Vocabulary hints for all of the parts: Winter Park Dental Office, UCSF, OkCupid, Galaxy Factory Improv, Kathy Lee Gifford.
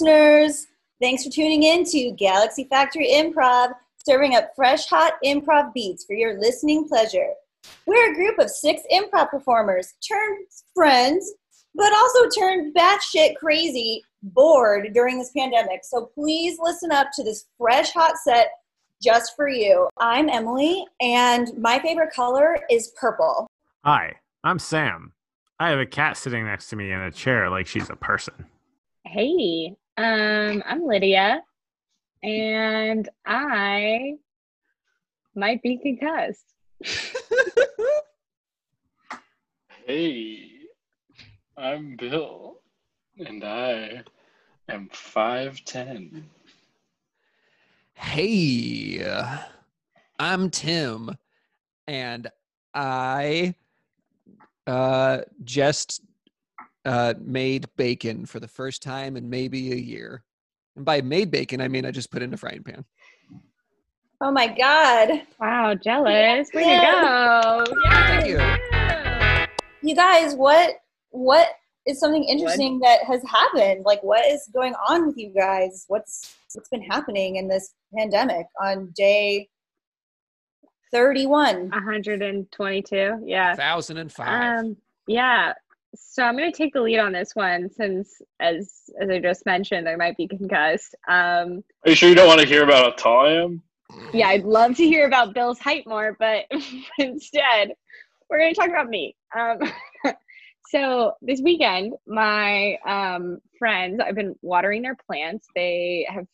listeners. Thanks for tuning in to Galaxy Factory Improv, serving up fresh, hot improv beats for your listening pleasure. We're a group of 6 improv performers, turned friends, but also turned batshit crazy, bored during this pandemic. So please listen up to this fresh, hot set just for you. I'm Emily, and my favorite color is purple. Hi, I'm Sam. I have a cat sitting next to me in a chair like she's a person. Hey, I'm Lydia, and I might be concussed. Hey, I'm Bill, and I am 5'10". Hey, I'm Tim, and I just made bacon for the first time in maybe a year. And by made bacon, I mean I just put it in a frying pan. Oh my God. Wow, jealous. Way to go. Yeah. Thank you. You guys, what is something interesting that has happened? Like, what is going on with you guys? What's been happening in this pandemic on day 31? 122, yeah. 1,005. Yeah, so I'm going to take the lead on this one since, as I just mentioned, I might be concussed. Are you sure you don't want to hear about how tall I am? Yeah, I'd love to hear about Bill's height more, but instead, we're going to talk about me. So this weekend, my friends, I've been watering their plants. They have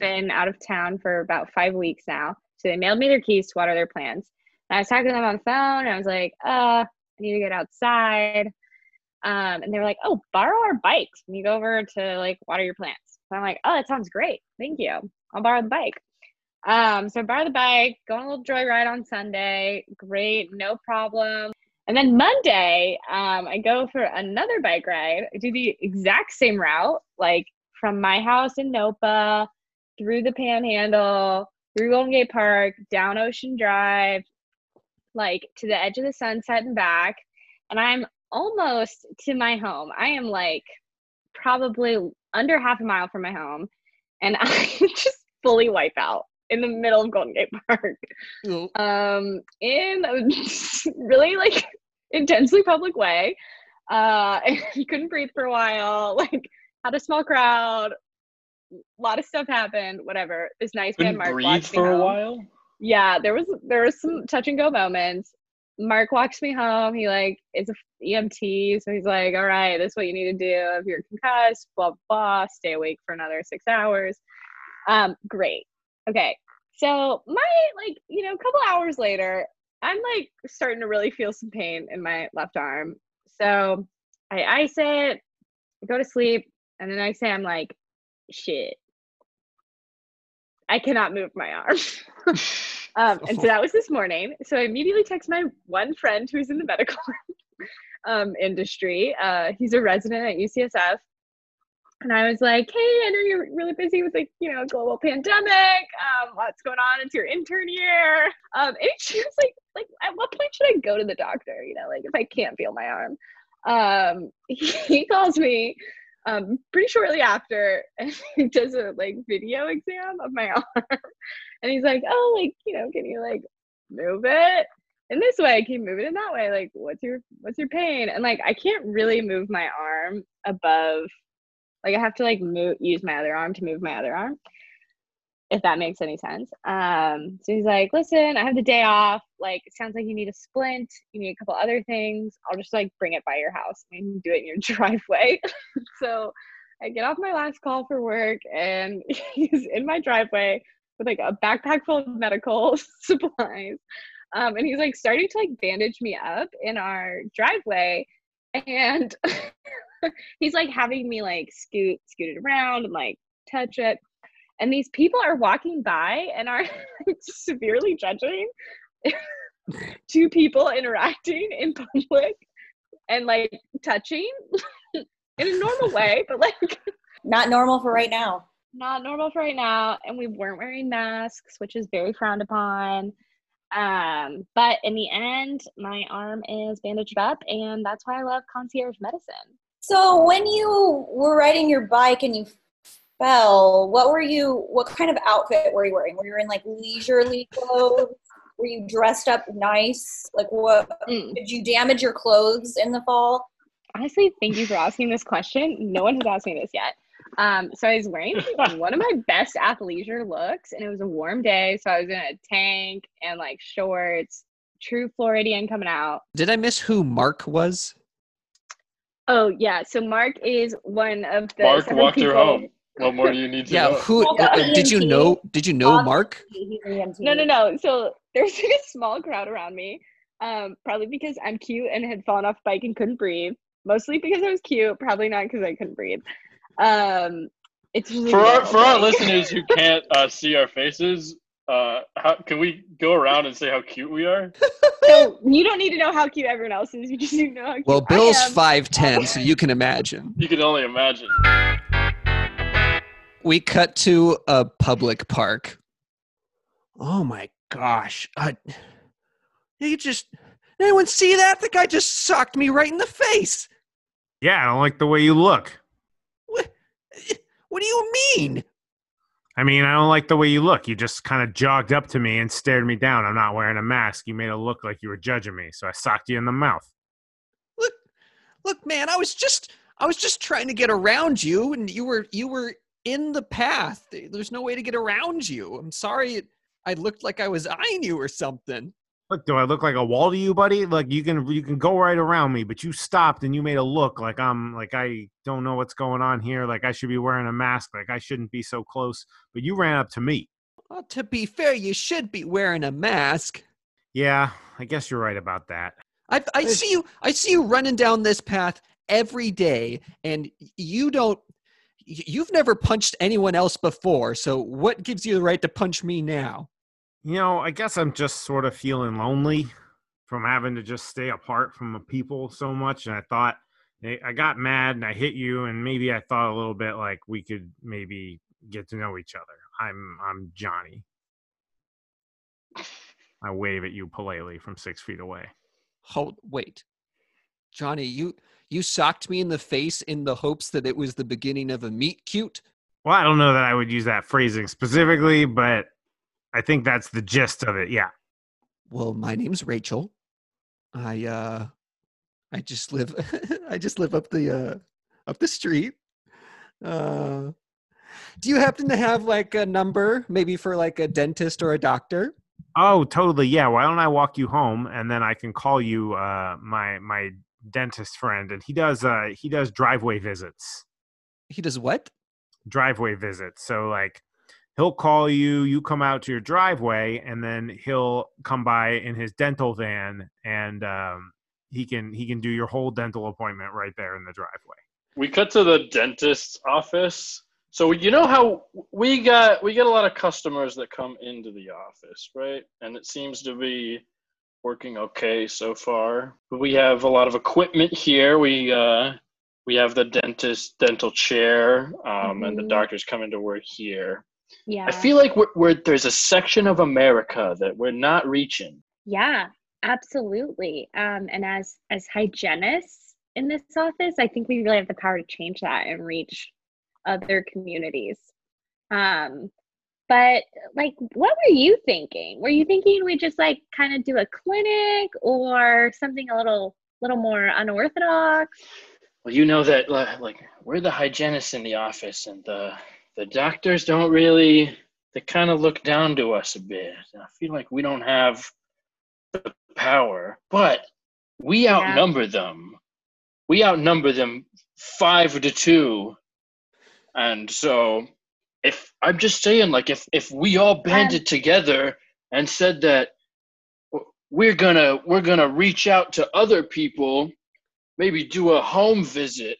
been out of town for about 5 weeks now. So they mailed me their keys to water their plants. And I was talking to them on the phone, and I was like, I need to get outside. And they were like, oh, borrow our bikes when you go over to, like, water your plants. So I'm like, oh, that sounds great. Thank you. I'll borrow the bike. So I borrowed the bike, go on a little joyride on Sunday. Great, no problem. And then Monday, I go for another bike ride. I do the exact same route, like from my house in Nopa, through the Panhandle, through Golden Gate Park, down Ocean Drive, like to the edge of the Sunset and back. And I'm almost to my home. I am like probably under half a mile from my home. And I just fully wipe out in the middle of Golden Gate Park. Mm-hmm. In a really like intensely public way. You couldn't breathe for a while, like had a small crowd, a lot of stuff happened, whatever. This nice man Mark walks me home. Couldn't breathe for a while? Yeah, there was some touch and go moments. Mark walks me home. He like is an EMT, so he's like, all right, this is what you need to do if you're concussed, blah, blah, stay awake for another 6 hours. Great. Okay. So my, like, you know, a couple hours later, I'm like starting to really feel some pain in my left arm. So I ice it, I go to sleep. And the next day I'm like, shit, I cannot move my arm. And so that was this morning. So I immediately text my one friend who's in the medical industry. He's a resident at UCSF. And I was like, hey, I know you're really busy with, like, you know, global pandemic. Lots going on. It's your intern year. And she was like, at what point should I go to the doctor? You know, like, if I can't feel my arm. He calls me pretty shortly after and he does a, like, video exam of my arm. And he's like, oh, like, you know, can you, like, move it in this way? Can you move it in that way? Like, what's your pain? And, like, I can't really move my arm above. Like, I have to, like, use my other arm to move my other arm, if that makes any sense. So he's like, listen, I have the day off. Like, it sounds like you need a splint. You need a couple other things. I'll just, like, bring it by your house and do it in your driveway. So I get off my last call for work, and he's in my driveway with, like, a backpack full of medical supplies. And he's, like, starting to, like, bandage me up in our driveway. And he's like having me like scoot it around and like touch it, and these people are walking by and are like, severely judging two people interacting in public and like touching in a normal way, but like not normal for right now. And we weren't wearing masks, which is very frowned upon. But in the end, my arm is bandaged up, and that's why I love concierge medicine. So when you were riding your bike and you Belle, what kind of outfit were you wearing? Were you in like leisurely clothes? Were you dressed up nice? Like did you damage your clothes in the fall? Honestly, thank you for asking this question. No one has asked me this yet. So I was wearing one of my best athleisure looks, and it was a warm day. So I was in a tank and like shorts, true Floridian coming out. Did I miss who Mark was? Oh yeah. So Mark is one of the Mark walked her home. What more do you need to know? Did you know Mark? No. So there was like a small crowd around me. Probably because I'm cute and had fallen off a bike and couldn't breathe. Mostly because I was cute, probably not because I couldn't breathe. It's really for our listeners who can't see our faces, how can we go around and say how cute we are? So you don't need to know how cute everyone else is. You just need to know how cute. Well, Bill's 5'10", so you can imagine. You can only imagine. We cut to a public park. Oh my gosh! Did anyone see that? The guy just socked me right in the face. Yeah, I don't like the way you look. What do you mean? I mean, I don't like the way you look. You just kind of jogged up to me and stared me down. I'm not wearing a mask. You made it look like you were judging me, so I socked you in the mouth. Look, man, I was just trying to get around you, and you were in the path. There's no way to get around you. I'm sorry. I looked like I was eyeing you or something. Look, do I look like a wall to you, buddy? Like you can go right around me, but you stopped and you made a look like I don't know what's going on here. Like I should be wearing a mask. Like I shouldn't be so close. But you ran up to me. Well, to be fair, you should be wearing a mask. Yeah, I guess you're right about that. I see you running down this path every day, and you've never punched anyone else before. So what gives you the right to punch me now? You know, I guess I'm just sort of feeling lonely from having to just stay apart from people so much. And I thought I got mad and I hit you, and maybe I thought a little bit like we could maybe get to know each other. I'm Johnny. I wave at you politely from 6 feet away. Hold, wait. Johnny, you socked me in the face in the hopes that it was the beginning of a meet-cute? Well, I don't know that I would use that phrasing specifically, but I think that's the gist of it, yeah. Well, my name's Rachel. I just live up the street. Do you happen to have like a number, maybe for like a dentist or a doctor? Oh, totally, yeah. Why don't I walk you home, and then I can call you my dentist friend, and he does driveway visits. He does what? Driveway visits. So like, he'll call you, you come out to your driveway, and then he'll come by in his dental van, and he can do your whole dental appointment right there in the driveway. We cut to the dentist's office. So you know how we get a lot of customers that come into the office, right? And it seems to be working okay so far. We have a lot of equipment here. We have the dentist's dental chair, and the doctors come into work here. Yeah, I feel like we're there's a section of America that we're not reaching. Yeah, absolutely. And as hygienists in this office, I think we really have the power to change that and reach other communities. But like, what were you thinking? Were you thinking we just like kind of do a clinic or something a little more unorthodox? Well, you know that like we're the hygienists in the office, and the doctors don't really, they kind of look down to us a bit. I feel like we don't have the power, but we outnumber them. We outnumber them 5-2. And so if I'm just saying, like, if we all banded together and said that we're gonna reach out to other people, maybe do a home visit,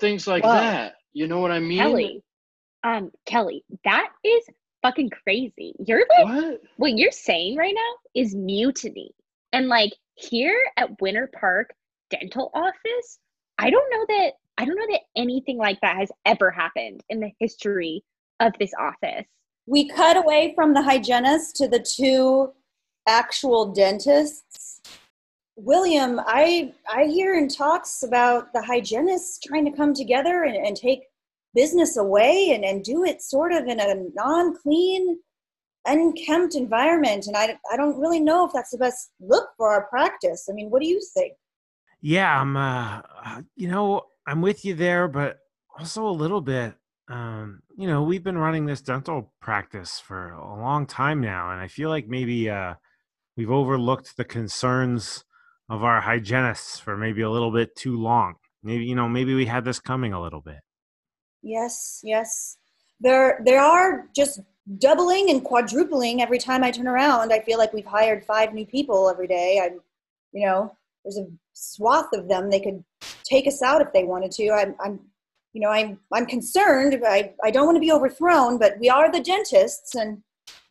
things like that. You know what I mean? Kelly, that is fucking crazy. You're like, what you're saying right now is mutiny. And like here at Winter Park Dental Office, I don't know that anything like that has ever happened in the history of this office. We cut away from the hygienist to the two actual dentists. William, I hear in talks about the hygienists trying to come together and take business away and do it sort of in a non-clean, unkempt environment. And I don't really know if that's the best look for our practice. I mean, what do you think? Yeah, I'm with you there, but also a little bit. We've been running this dental practice for a long time now, and I feel like maybe we've overlooked the concerns of our hygienists for maybe a little bit too long. Maybe we had this coming a little bit. Yes. There are just doubling and quadrupling every time I turn around. I feel like we've hired 5 new people every day. There's a swath of them. They could take us out if they wanted to. I'm concerned. I don't want to be overthrown, but we are the dentists, and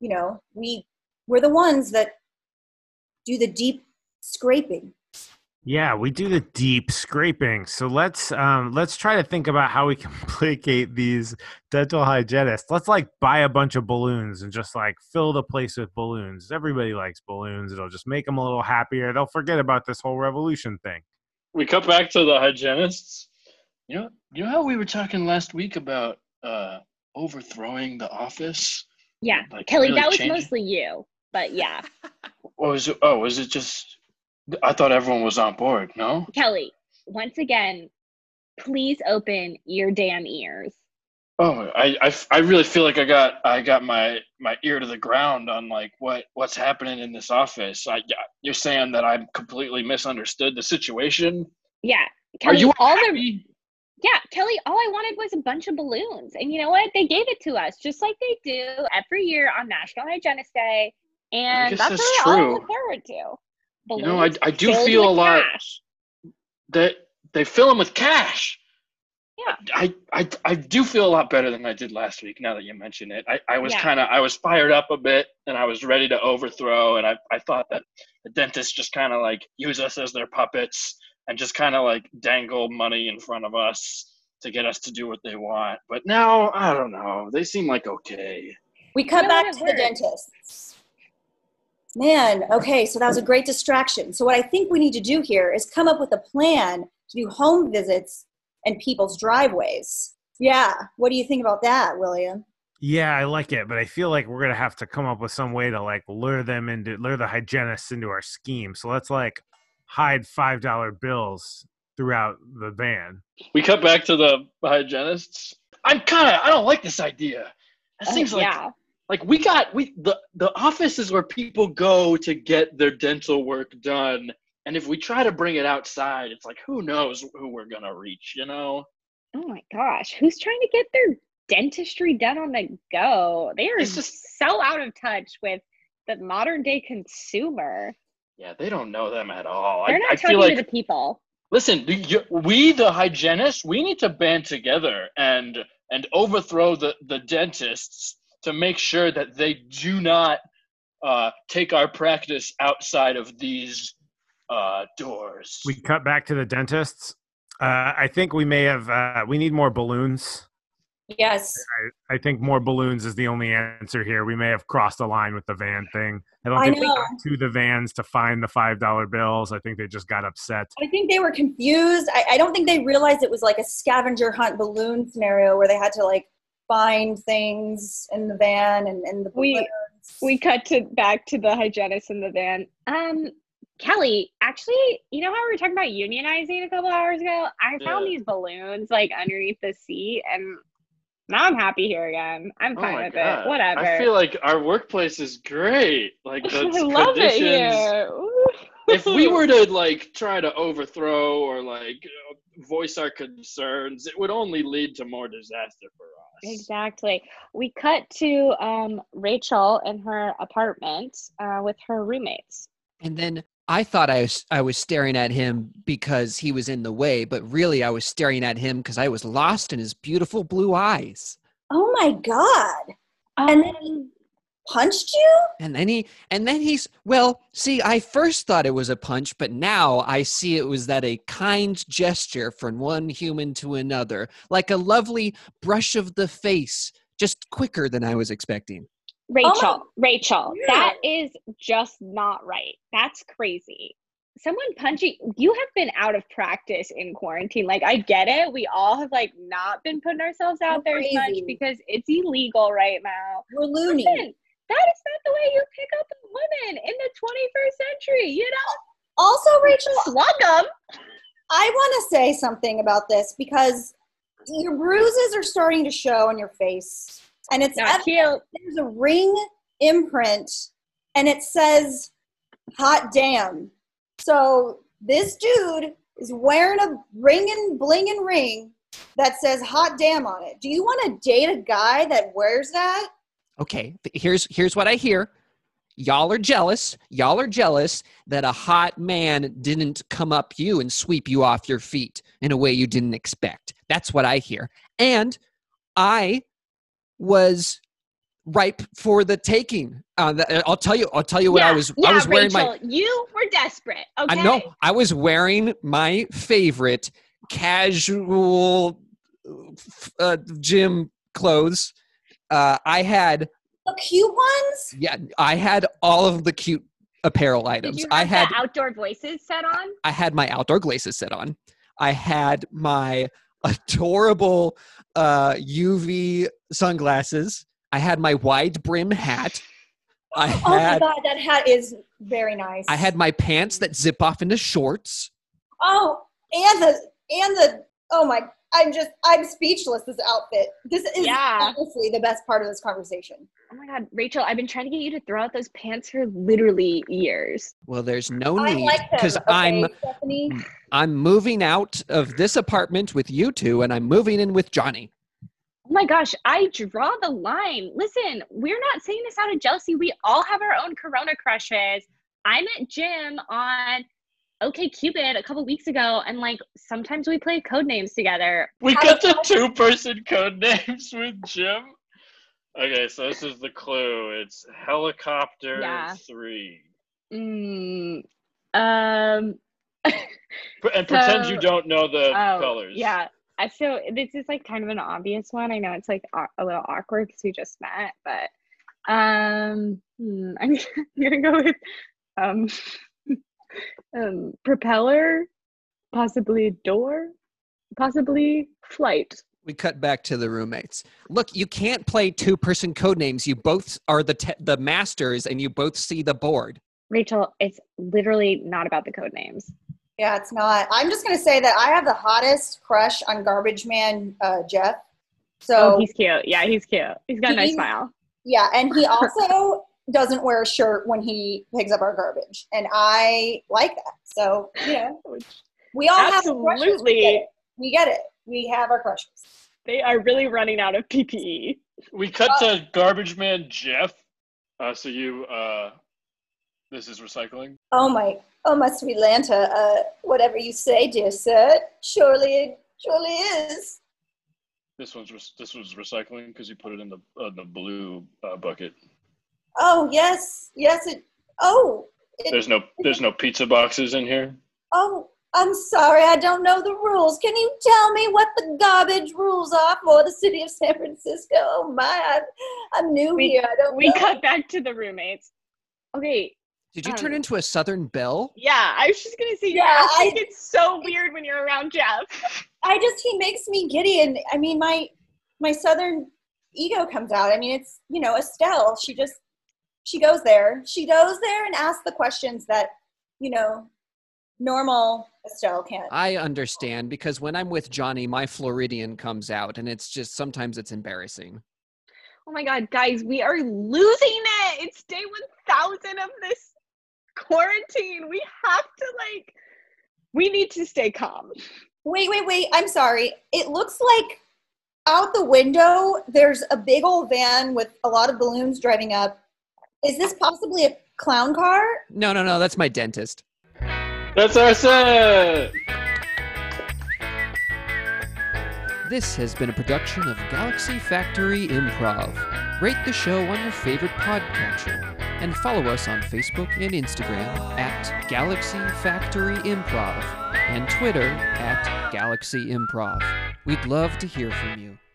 we're the ones that do the deep scraping. Yeah, we do the deep scraping. So let's try to think about how we can placate these dental hygienists. Let's buy a bunch of balloons and just fill the place with balloons. Everybody likes balloons. It'll just make them a little happier. They'll forget about this whole revolution thing. We cut back to the hygienists. You know how we were talking last week about overthrowing the office? Yeah, Kelly, really that was mostly you, but yeah. What was it? Oh, was it just... I thought everyone was on board, no? Kelly, once again, please open your damn ears. Oh, I really feel like I got my ear to the ground on what's happening in this office. You're saying that I'm completely misunderstood the situation? Yeah, Kelly. Are you happy? Yeah, Kelly, all I wanted was a bunch of balloons, and you know what? They gave it to us just like they do every year on National Hygienist Day, and that's really all I look forward to. Balloons, I do feel a lot that they fill them with cash. Yeah. I do feel a lot better than I did last week, now that you mention it. I was fired up a bit, and I was ready to overthrow, and I thought that the dentists just kind of use us as their puppets and just kind of dangle money in front of us to get us to do what they want. But now, I don't know. They seem okay. We come back to the dentists. Man, okay, so that was a great distraction. So what I think we need to do here is come up with a plan to do home visits and people's driveways. Yeah, what do you think about that, William? Yeah, I like it, but I feel like we're going to have to come up with some way to lure the hygienists into our scheme. So let's hide $5 bills throughout the van. We cut back to the hygienists. I don't like this idea. That seems yeah. The office is where people go to get their dental work done. And if we try to bring it outside, it's who knows who we're going to reach, Oh my gosh. Who's trying to get their dentistry done on the go? They are just so out of touch with the modern day consumer. Yeah. They don't know them at all. They're not talking to the people. Listen, we, the hygienists, we need to band together and overthrow the dentists to make sure that they do not take our practice outside of these doors. We cut back to the dentists. I think we may have, we need more balloons. Yes. I think more balloons is the only answer here. We may have crossed the line with the van thing. I don't think we got to the vans to find the $5 bills. I think they just got upset. I think they were confused. I don't think they realized it was a scavenger hunt balloon scenario where they had to find things in the van and the balloons. We cut back to the hygienist in the van. Kelly, actually, you know how we were talking about unionizing a couple hours ago? I found these balloons underneath the seat, and now I'm happy here again. I'm fine with it. Whatever. I feel like our workplace is great. I love it here. If we were to try to overthrow or voice our concerns, it would only lead to more disaster for us. Exactly. We cut to Rachel in her apartment with her roommates. And then I thought I was staring at him because he was in the way, but really I was staring at him because I was lost in his beautiful blue eyes. Oh my God. And then he punched you? I first thought it was a punch, but now I see it was a kind gesture from one human to another, a lovely brush of the face, just quicker than I was expecting. Rachel, yeah. That is just not right. That's crazy. someone punchy, you have been out of practice in quarantine. Like, I get it. We all have, like, not been putting ourselves out there as much because it's illegal right now. We're loony. Listen, that is not the way you pick up women in the 21st century, you know? Also, Rachel, slug them. I want to say something about this because your bruises are starting to show on your face. And it's not cute. There's a ring imprint, and it says, hot damn. So this dude is wearing a ring and bling and ring that says hot damn on it. Do you want to date a guy that wears that? Okay, here's what I hear. Y'all are jealous. Y'all are jealous that a hot man didn't come up you and sweep you off your feet in a way you didn't expect. That's what I hear. And I was ripe for the taking. I'll tell you what yeah, I was Rachel, wearing my. You were desperate. Okay. I know. I was wearing my favorite casual gym clothes. I had the cute ones. Yeah, I had all of the cute apparel items. Did you have the outdoor voices set on? I had my outdoor glaces set on. I had my adorable UV sunglasses. I had my wide brim hat. Oh my God, that hat is very nice. I had my pants that zip off into shorts. Oh, and the oh my, I'm speechless, this outfit. This is honestly the best part of this conversation. Oh my God, Rachel, I've been trying to get you to throw out those pants for literally years. Well, there's no need because I'm moving out of this apartment with you two and I'm moving in with Johnny. Oh my gosh, I draw the line. Listen, we're not saying this out of jealousy. We all have our own corona crushes. I met Jim on OkCupid a couple weeks ago, and like sometimes we play code names together. We got the two-person code names with Jim. Okay, so this is the clue. It's Helicopter 3. And pretend you don't know the colors. Yeah. So this is like kind of an obvious one. I know it's like a little awkward because we just met, but I'm gonna go with propeller, possibly door, possibly flight. We cut back to the roommates. Look, you can't play two-person codenames. You both are the masters, and you both see the board. Rachel, it's literally not about the codenames. Yeah, it's not. I'm just going to say that I have the hottest crush on Garbage Man Jeff. So he's cute. Yeah, he's cute. He's got a nice smile. Yeah, and he also doesn't wear a shirt when he picks up our garbage. And I like that. So, you know, we all have crushes. We get it. We have our crushes. They are really running out of PPE. We cut to Garbage Man Jeff. So you... this is recycling. Oh my sweet Lanta. Whatever you say, dear sir, surely is. This was recycling because you put it in the blue bucket. Oh yes. There's no pizza boxes in here. Oh, I'm sorry, I don't know the rules. Can you tell me what the garbage rules are for the city of San Francisco? Oh my, I'm new here. I don't. We cut back to the roommates. Okay. Did you turn into a Southern Belle? Yeah, I was just going to say, I think it's so weird when you're around Jeff. He makes me giddy, and I mean, my Southern ego comes out. I mean, it's, you know, Estelle, she goes there. She goes there and asks the questions that, you know, normal Estelle can't. I understand, because when I'm with Johnny, my Floridian comes out, and it's just, sometimes it's embarrassing. Oh my God, guys, we are losing it. It's day 1000 of this quarantine. We have to we need to stay calm. Wait. I'm sorry. It looks like out the window, there's a big old van with a lot of balloons driving up. Is this possibly a clown car? No. That's my dentist. That's our set. This has been a production of Galaxy Factory Improv. Rate the show on your favorite podcatcher and follow us on Facebook and Instagram at Galaxy Factory Improv and Twitter at Galaxy Improv. We'd love to hear from you.